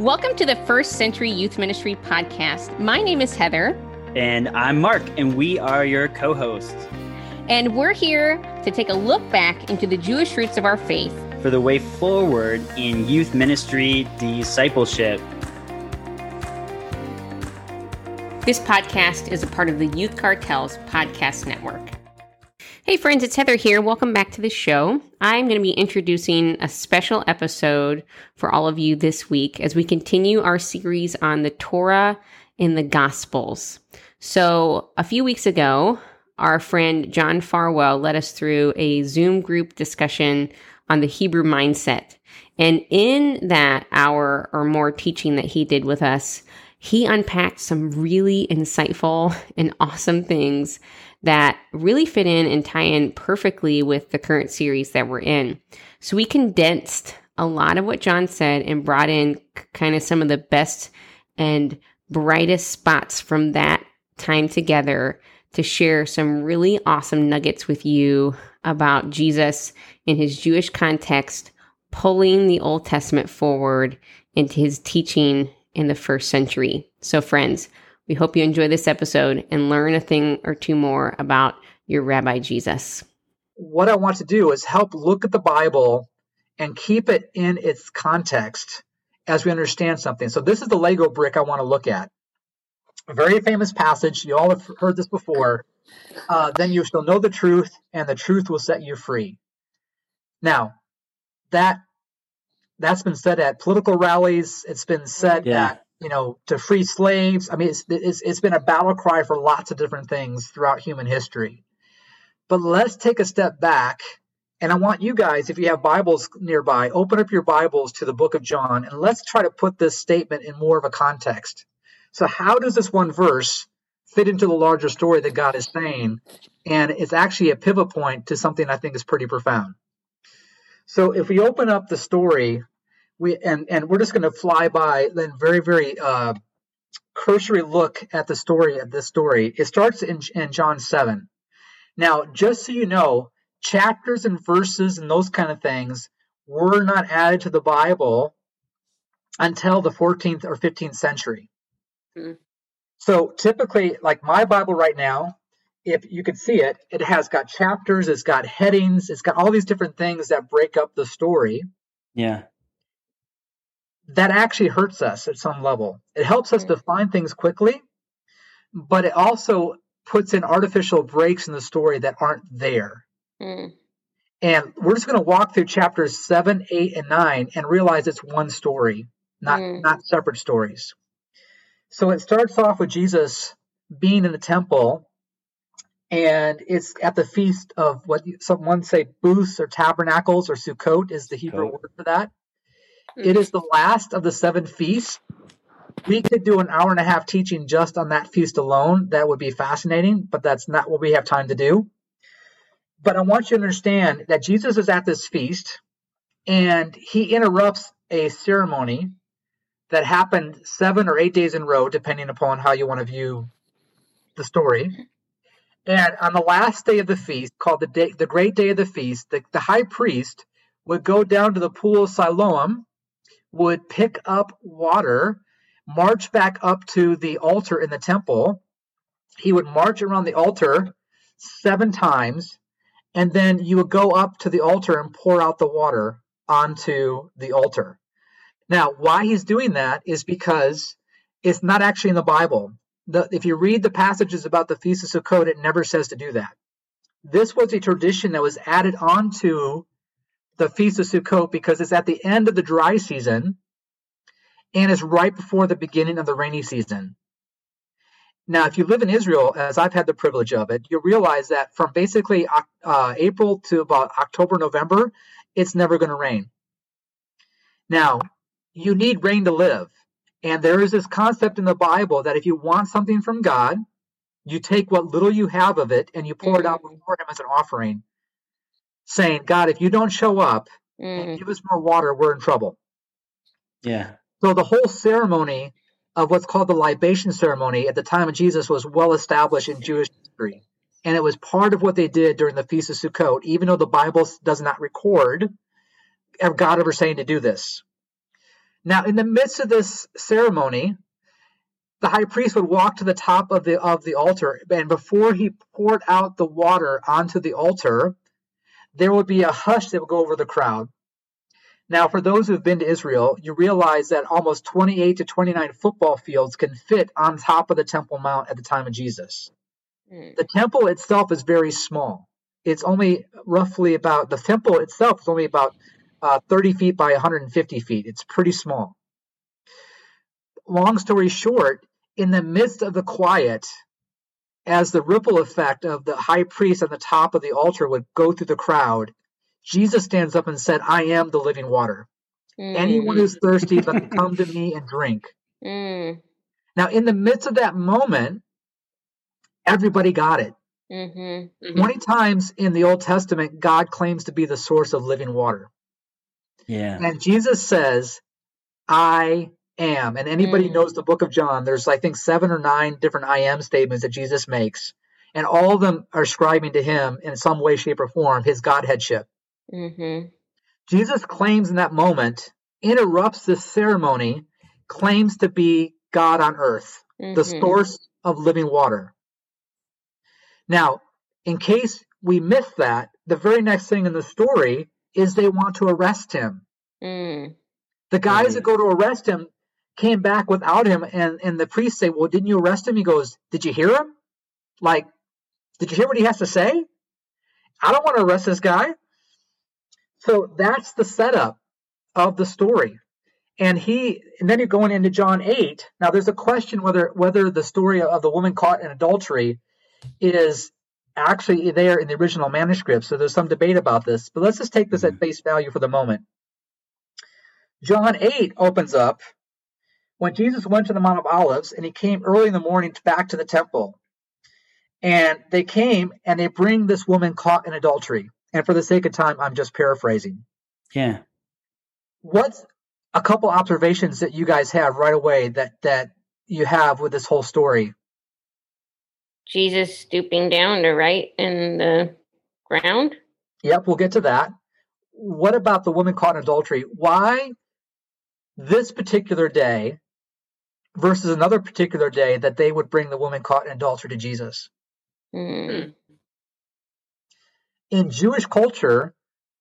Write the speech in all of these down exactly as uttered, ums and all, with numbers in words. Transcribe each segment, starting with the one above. Welcome to the First Century Youth Ministry Podcast. My name is Heather. And I'm Mark, and we are your co-hosts. And we're here to take a look back into the Jewish roots of our faith. For the way forward in youth ministry discipleship. This podcast is a part of the Youth Cartels Podcast Network. Hey friends, it's Heather here. Welcome back to the show. I'm going to be introducing a special episode for all of you this week as we continue our series on the Torah and the Gospels. So a few weeks ago, our friend John Farwell led us through a Zoom group discussion on the Hebrew mindset. And in that hour or more teaching that he did with us, he unpacked some really insightful and awesome things that really fit in and tie in perfectly with the current series that we're in. So we condensed a lot of what John said and brought in kind of some of the best and brightest spots from that time together to share some really awesome nuggets with you about Jesus in his Jewish context, pulling the Old Testament forward into his teaching in the first century. So friends, we hope you enjoy this episode and learn a thing or two more about your Rabbi Jesus. What I want to do is help look at the Bible and keep it in its context as we understand something. So this is the Lego brick I want to look at. A very famous passage. You all have heard this before. Uh, then you shall know the truth, and the truth will set you free. Now, that, that's been said at political rallies. It's been said yeah. at you know, to free slaves. I mean, it's, it's it's been a battle cry for lots of different things throughout human history. But let's take a step back, and I want you guys, if you have Bibles nearby, open up your Bibles to the book of John, and let's try to put this statement in more of a context. So how does this one verse fit into the larger story that God is saying? And it's actually a pivot point to something I think is pretty profound. So if we open up the story, We, and, and we're just going to fly by a very, very uh, cursory look at the story of this story. It starts in, in John seven. Now, just so you know, chapters and verses and those kind of things were not added to the Bible until the fourteenth or fifteenth century. Mm-hmm. So typically, like my Bible right now, if you could see it, it has got chapters, it's got headings, it's got all these different things that break up the story. Yeah. That actually hurts us at some level. It helps us to find things quickly, but it also puts in artificial breaks in the story that aren't there. Mm. And we're just going to walk through chapters seven, eight, and nine and realize it's one story, not, mm. not separate stories. So it starts off with Jesus being in the temple, and it's at the feast of what someone say booths or tabernacles, or Sukkot is the Hebrew oh. word for that. It is the last of the seven feasts. We could do an hour and a half teaching just on that feast alone. That would be fascinating, but that's not what we have time to do. But I want you to understand that Jesus is at this feast, and he interrupts a ceremony that happened seven or eight days in a row, depending upon how you want to view the story. And on the last day of the feast, called the day, the great day of the feast, the, the high priest would go down to the pool of Siloam, would pick up water, march back up to the altar in the temple. He would march around the altar seven times, and then you would go up to the altar and pour out the water onto the altar. Now, why he's doing that is because it's not actually in the Bible. The, if you read the passages about the Feast of Sukkot, it never says to do that. This was a tradition that was added onto the Feast of Sukkot because it's at the end of the dry season and it's right before the beginning of the rainy season. Now, if you live in Israel, as I've had the privilege of it, you'll realize that from basically uh, April to about October, November, it's never going to rain. Now, you need rain to live. And there is this concept in the Bible that if you want something from God, you take what little you have of it and you pour it out before him as an offering, saying, God, if you don't show up mm. and give us more water, we're in trouble. Yeah. So the whole ceremony of what's called the libation ceremony at the time of Jesus was well established in Jewish history. And it was part of what they did during the Feast of Sukkot, even though the Bible does not record God ever saying to do this. Now, in the midst of this ceremony, the high priest would walk to the top of the of the altar, and before he poured out the water onto the altar, there would be a hush that would go over the crowd. Now, for those who've been to Israel, you realize that almost twenty-eight to twenty-nine football fields can fit on top of the Temple Mount at the time of Jesus. Mm. The temple itself is very small. It's only roughly about, the temple itself is only about uh, thirty feet by one hundred fifty feet. It's pretty small. Long story short, in the midst of the quiet, as the ripple effect of the high priest on the top of the altar would go through the crowd, Jesus stands up and said, "I am the living water. Mm. Anyone who's thirsty, let them come to me and drink." Mm. Now, in the midst of that moment, everybody got it. Mm-hmm. Mm-hmm. twenty times in the Old Testament, God claims to be the source of living water. Yeah. And Jesus says, "I am." And anybody mm. knows the book of John, there's, I think, seven or nine different I am statements that Jesus makes. And all of them are ascribing to him in some way, shape, or form his Godheadship. Mm-hmm. Jesus claims in that moment, interrupts this ceremony, claims to be God on earth, mm-hmm. the source of living water. Now, in case we miss that, the very next thing in the story is they want to arrest him. Mm. The guys mm. that go to arrest him came back without him, and, and the priests say, "Well, didn't you arrest him?" He goes, "Did you hear him? Like, did you hear what he has to say? I don't want to arrest this guy." So that's the setup of the story. And he, and then you're going into John eight. Now, there's a question whether whether the story of the woman caught in adultery is actually there in the original manuscript. So there's some debate about this. But let's just take this at face value for the moment. John eight opens up, "When Jesus went to the Mount of Olives, and he came early in the morning back to the temple. And they came, and they bring this woman caught in adultery." And for the sake of time, I'm just paraphrasing. Yeah. What's a couple observations that you guys have right away that, that you have with this whole story? Jesus stooping down to write in the ground. Yep, we'll get to that. What about the woman caught in adultery? Why this particular day versus another particular day that they would bring the woman caught in adultery to Jesus? Mm. In Jewish culture,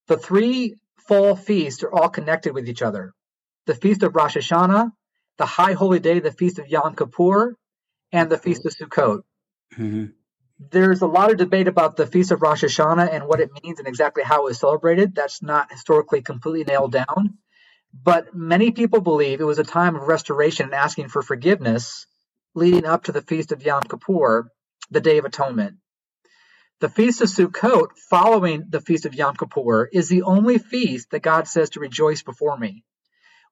the three fall feasts are all connected with each other. The Feast of Rosh Hashanah, the High Holy Day, the Feast of Yom Kippur, and the Feast of Sukkot. Mm-hmm. There's a lot of debate about the Feast of Rosh Hashanah and what it means and exactly how it was celebrated. That's not historically completely nailed down. But many people believe it was a time of restoration and asking for forgiveness leading up to the Feast of Yom Kippur, the Day of Atonement. The Feast of Sukkot, following the Feast of Yom Kippur, is the only feast that God says to rejoice before me,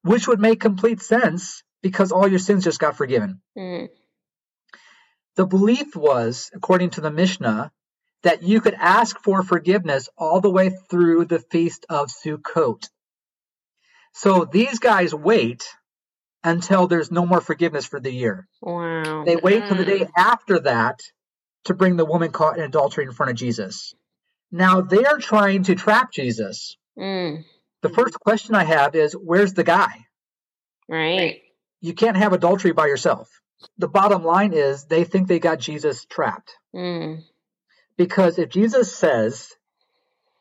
which would make complete sense because all your sins just got forgiven. Mm. The belief was, according to the Mishnah, that you could ask for forgiveness all the way through the Feast of Sukkot. So these guys wait until there's no more forgiveness for the year. Wow. They wait mm. till the day after that to bring the woman caught in adultery in front of Jesus. Now they are trying to trap Jesus. Mm. The first question I have is, where's the guy? Right. You can't have adultery by yourself. The bottom line is they think they got Jesus trapped. Mm. Because if Jesus says,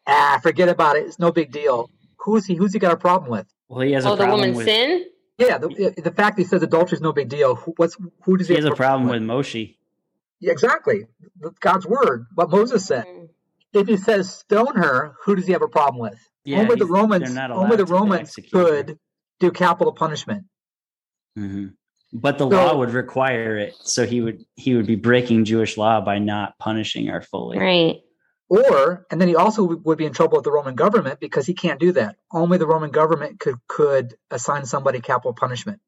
"Ah, forget about it, it's no big deal," who's he? Who's he got a problem with? Well, he has oh, a problem the woman's with sin. Yeah, the, the fact that he says adultery is no big deal. Who, what's who does he? He has a problem with, with Moshe. Yeah, exactly. God's word, what Moses said. If he says stone her, who does he have a problem with? Yeah, only the Romans, only the Romans could her. do capital punishment. Mm-hmm. But the so, law would require it, so he would he would be breaking Jewish law by not punishing her fully. Right. Or, and then he also would be in trouble with the Roman government because he can't do that. Only the Roman government could could assign somebody capital punishment.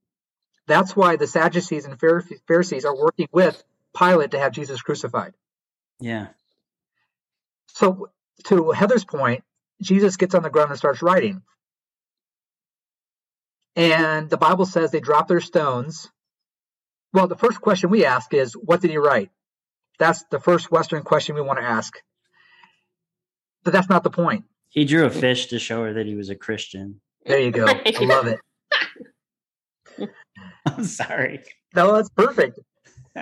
That's why the Sadducees and Pharisees are working with Pilate to have Jesus crucified. Yeah. So to Heather's point, Jesus gets on the ground and starts writing. And the Bible says they drop their stones. Well, the first question we ask is, what did he write? That's the first Western question we want to ask. But that's not the point. He drew a fish to show her that he was a Christian. There you go. I love it. I'm sorry. No, that's perfect.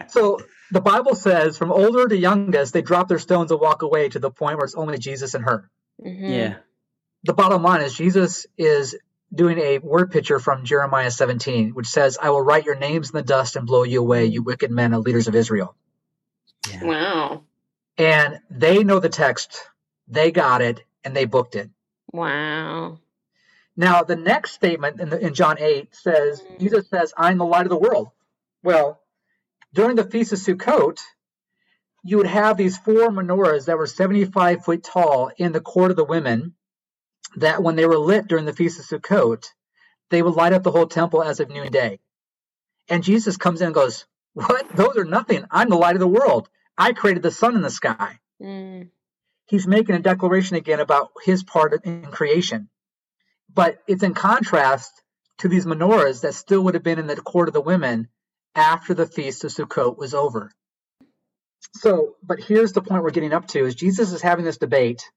So the Bible says from older to youngest, they drop their stones and walk away to the point where it's only Jesus and her. Mm-hmm. Yeah. The bottom line is Jesus is doing a word picture from Jeremiah seventeen, which says, I will write your names in the dust and blow you away, you wicked men and leaders of Israel. Yeah. Wow. And they know the text. They got it and they booked it. Wow. Now, the next statement in, the, in John eight says, Jesus says, I'm the light of the world. Well, during the Feast of Sukkot, you would have these four menorahs that were seventy-five feet tall in the court of the women that when they were lit during the Feast of Sukkot, they would light up the whole temple as of noonday. And Jesus comes in and goes, what? Those are nothing. I'm the light of the world. I created the sun in the sky. Mm. He's making a declaration again about his part in creation. But it's in contrast to these menorahs that still would have been in the court of the women after the Feast of Sukkot was over. So, but here's the point we're getting up to, is Jesus is having this debate.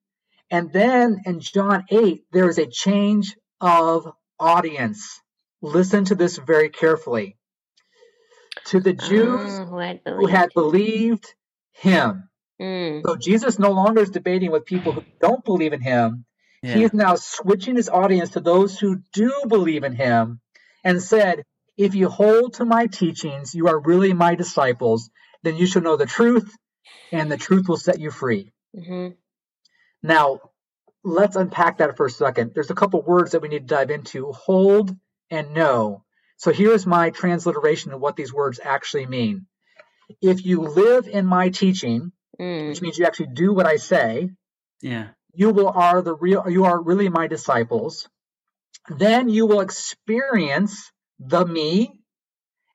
And then in John eight, there is a change of audience. Listen to this very carefully. To the Jews oh, who had believed him. Mm. So Jesus no longer is debating with people who don't believe in him. Yeah. He is now switching his audience to those who do believe in him and said, if you hold to my teachings, you are really my disciples, then you shall know the truth, and the truth will set you free. Mm-hmm. Now, let's unpack that for a second. There's a couple words that we need to dive into, hold and know. So here's my transliteration of what these words actually mean. If you live in my teaching, mm. which means you actually do what I say, yeah. You will are the real. You are really my disciples. Then you will experience the me,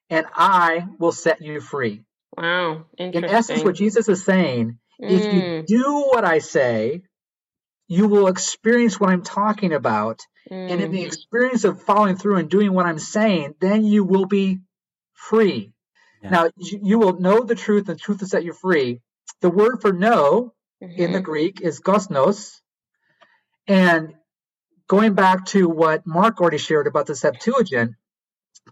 and I will set you free. Wow! Interesting. In essence, what Jesus is saying: mm. if you do what I say, you will experience what I'm talking about. Mm. And in the experience of following through and doing what I'm saying, then you will be free. Yeah. Now you, you will know the truth, and the truth will set you free. The word for know. In the Greek is gosnos. And going back to what Mark already shared about the Septuagint,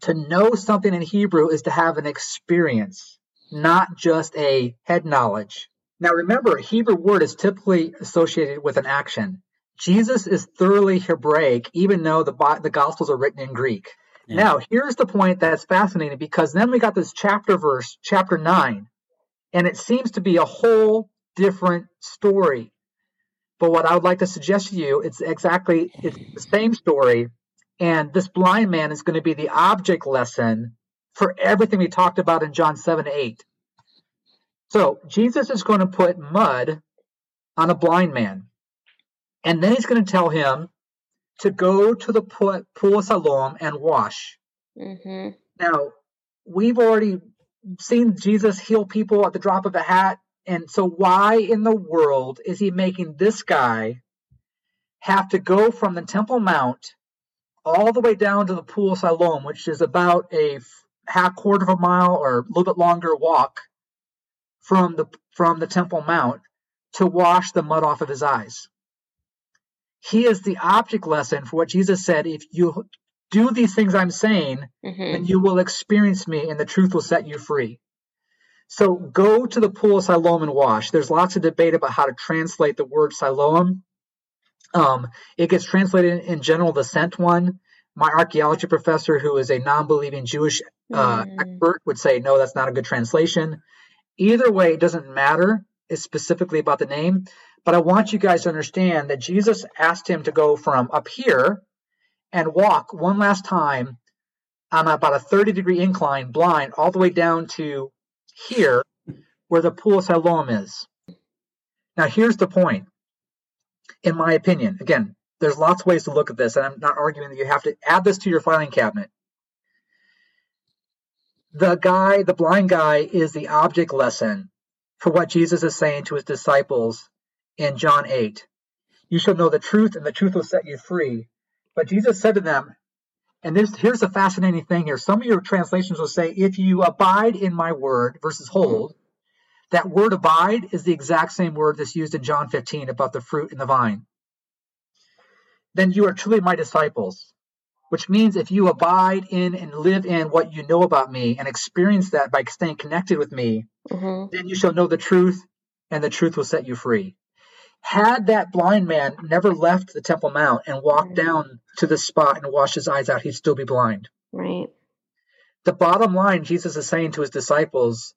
to know something in Hebrew is to have an experience, not just a head knowledge. Now remember, a Hebrew word is typically associated with an action. Jesus is thoroughly Hebraic, even though the, the Gospels are written in Greek. Yeah. Now here's the point that's fascinating, because then we got this chapter verse, chapter nine, and it seems to be a whole different story. But what I would like to suggest to you, it's exactly it's the same story, and this blind man is going to be the object lesson for everything we talked about in John seven to eight. So Jesus is going to put mud on a blind man, and then he's going to tell him to go to the pool of Siloam and wash. Mm-hmm. Now, we've already seen Jesus heal people at the drop of a hat. And so why in the world is he making this guy have to go from the Temple Mount all the way down to the Pool of Siloam, which is about a half quarter of a mile or a little bit longer walk from the from the Temple Mount to wash the mud off of his eyes? He is the object lesson for what Jesus said, if you do these things I'm saying, mm-hmm. then you will experience me and the truth will set you free. So go to the pool of Siloam and wash. There's lots of debate about how to translate the word Siloam. Um, it gets translated in general, the sent one. My archaeology professor, who is a non-believing Jewish uh, mm. expert, would say, no, that's not a good translation. Either way, it doesn't matter. It's specifically about the name. But I want you guys to understand that Jesus asked him to go from up here and walk one last time on about a thirty-degree incline, blind, all the way down to here where the pool of Siloam is. Now, here's the point, in my opinion. Again, there's lots of ways to look at this, and I'm not arguing that you have to add this to your filing cabinet. The guy, the blind guy, is the object lesson for what Jesus is saying to his disciples in John eight. You shall know the truth, and the truth will set you free. But Jesus said to them, and this, here's the fascinating thing here. Some of your translations will say, if you abide in my word versus hold, that word abide is the exact same word that's used in John fifteen about the fruit and the vine. Then you are truly my disciples. which means if you abide in and live in what you know about me and experience that by staying connected with me, mm-hmm. then you shall know the truth, and the truth will set you free. Had that blind man never left the Temple Mount and walked right. down to the spot and washed his eyes out, he'd still be blind. Right. The bottom line, Jesus is saying to his disciples,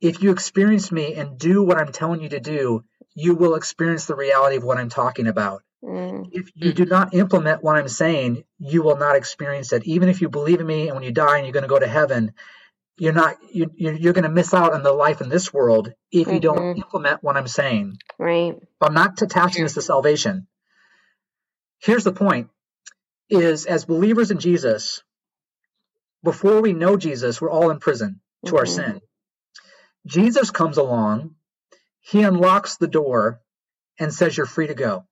if you experience me and do what I'm telling you to do, you will experience the reality of what I'm talking about. Mm. If you do not implement what I'm saying, you will not experience it. Even if you believe in me and when you die and you're going to go to heaven, you're not, you're, you're going to miss out on the life in this world if mm-hmm. you don't implement what I'm saying. Right. I'm not attaching this to salvation. Here's the point is, as believers in Jesus, before we know Jesus, we're all in prison to mm-hmm. our sin. Jesus comes along, he unlocks the door and says, you're free to go.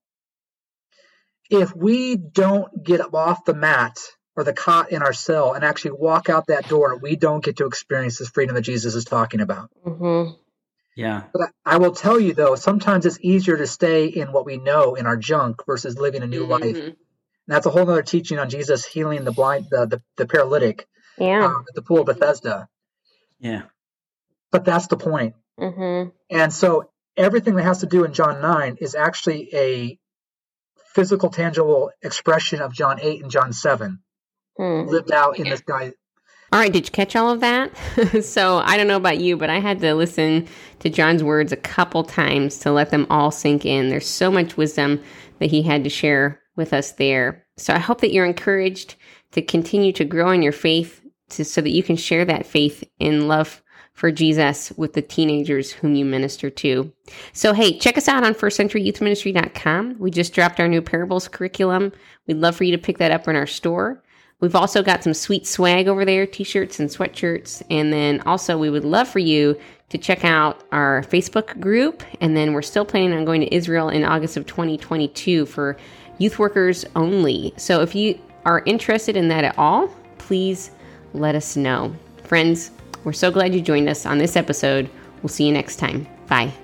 If we don't get up off the mat or the cot in our cell and actually walk out that door, we don't get to experience this freedom that Jesus is talking about. Mm-hmm. Yeah. But I will tell you, though, sometimes it's easier to stay in what we know in our junk versus living a new mm-hmm. life. And that's a whole other teaching on Jesus healing the blind, the the, the paralytic yeah. um, at the pool of Bethesda. Yeah. But that's the point. Mm-hmm. And so everything that has to do in John nine is actually a physical, tangible expression of John eight and John seven. Hmm. Lived out in this guy. All right, did you catch all of that? So I don't know about you, but I had to listen to John's words a couple times to let them all sink in. There's so much wisdom that he had to share with us there. So I hope that you're encouraged to continue to grow in your faith to, so that you can share that faith in love for Jesus with the teenagers whom you minister to. So, hey, check us out on first century youth ministry dot com. We just dropped our new parables curriculum. We'd love for you to pick that up in our store. We've also got some sweet swag over there, t-shirts and sweatshirts. And then also we would love for you to check out our Facebook group. And then we're still planning on going to Israel in August of twenty twenty-two for youth workers only. So if you are interested in that at all, please let us know. Friends, we're so glad you joined us on this episode. We'll see you next time. Bye.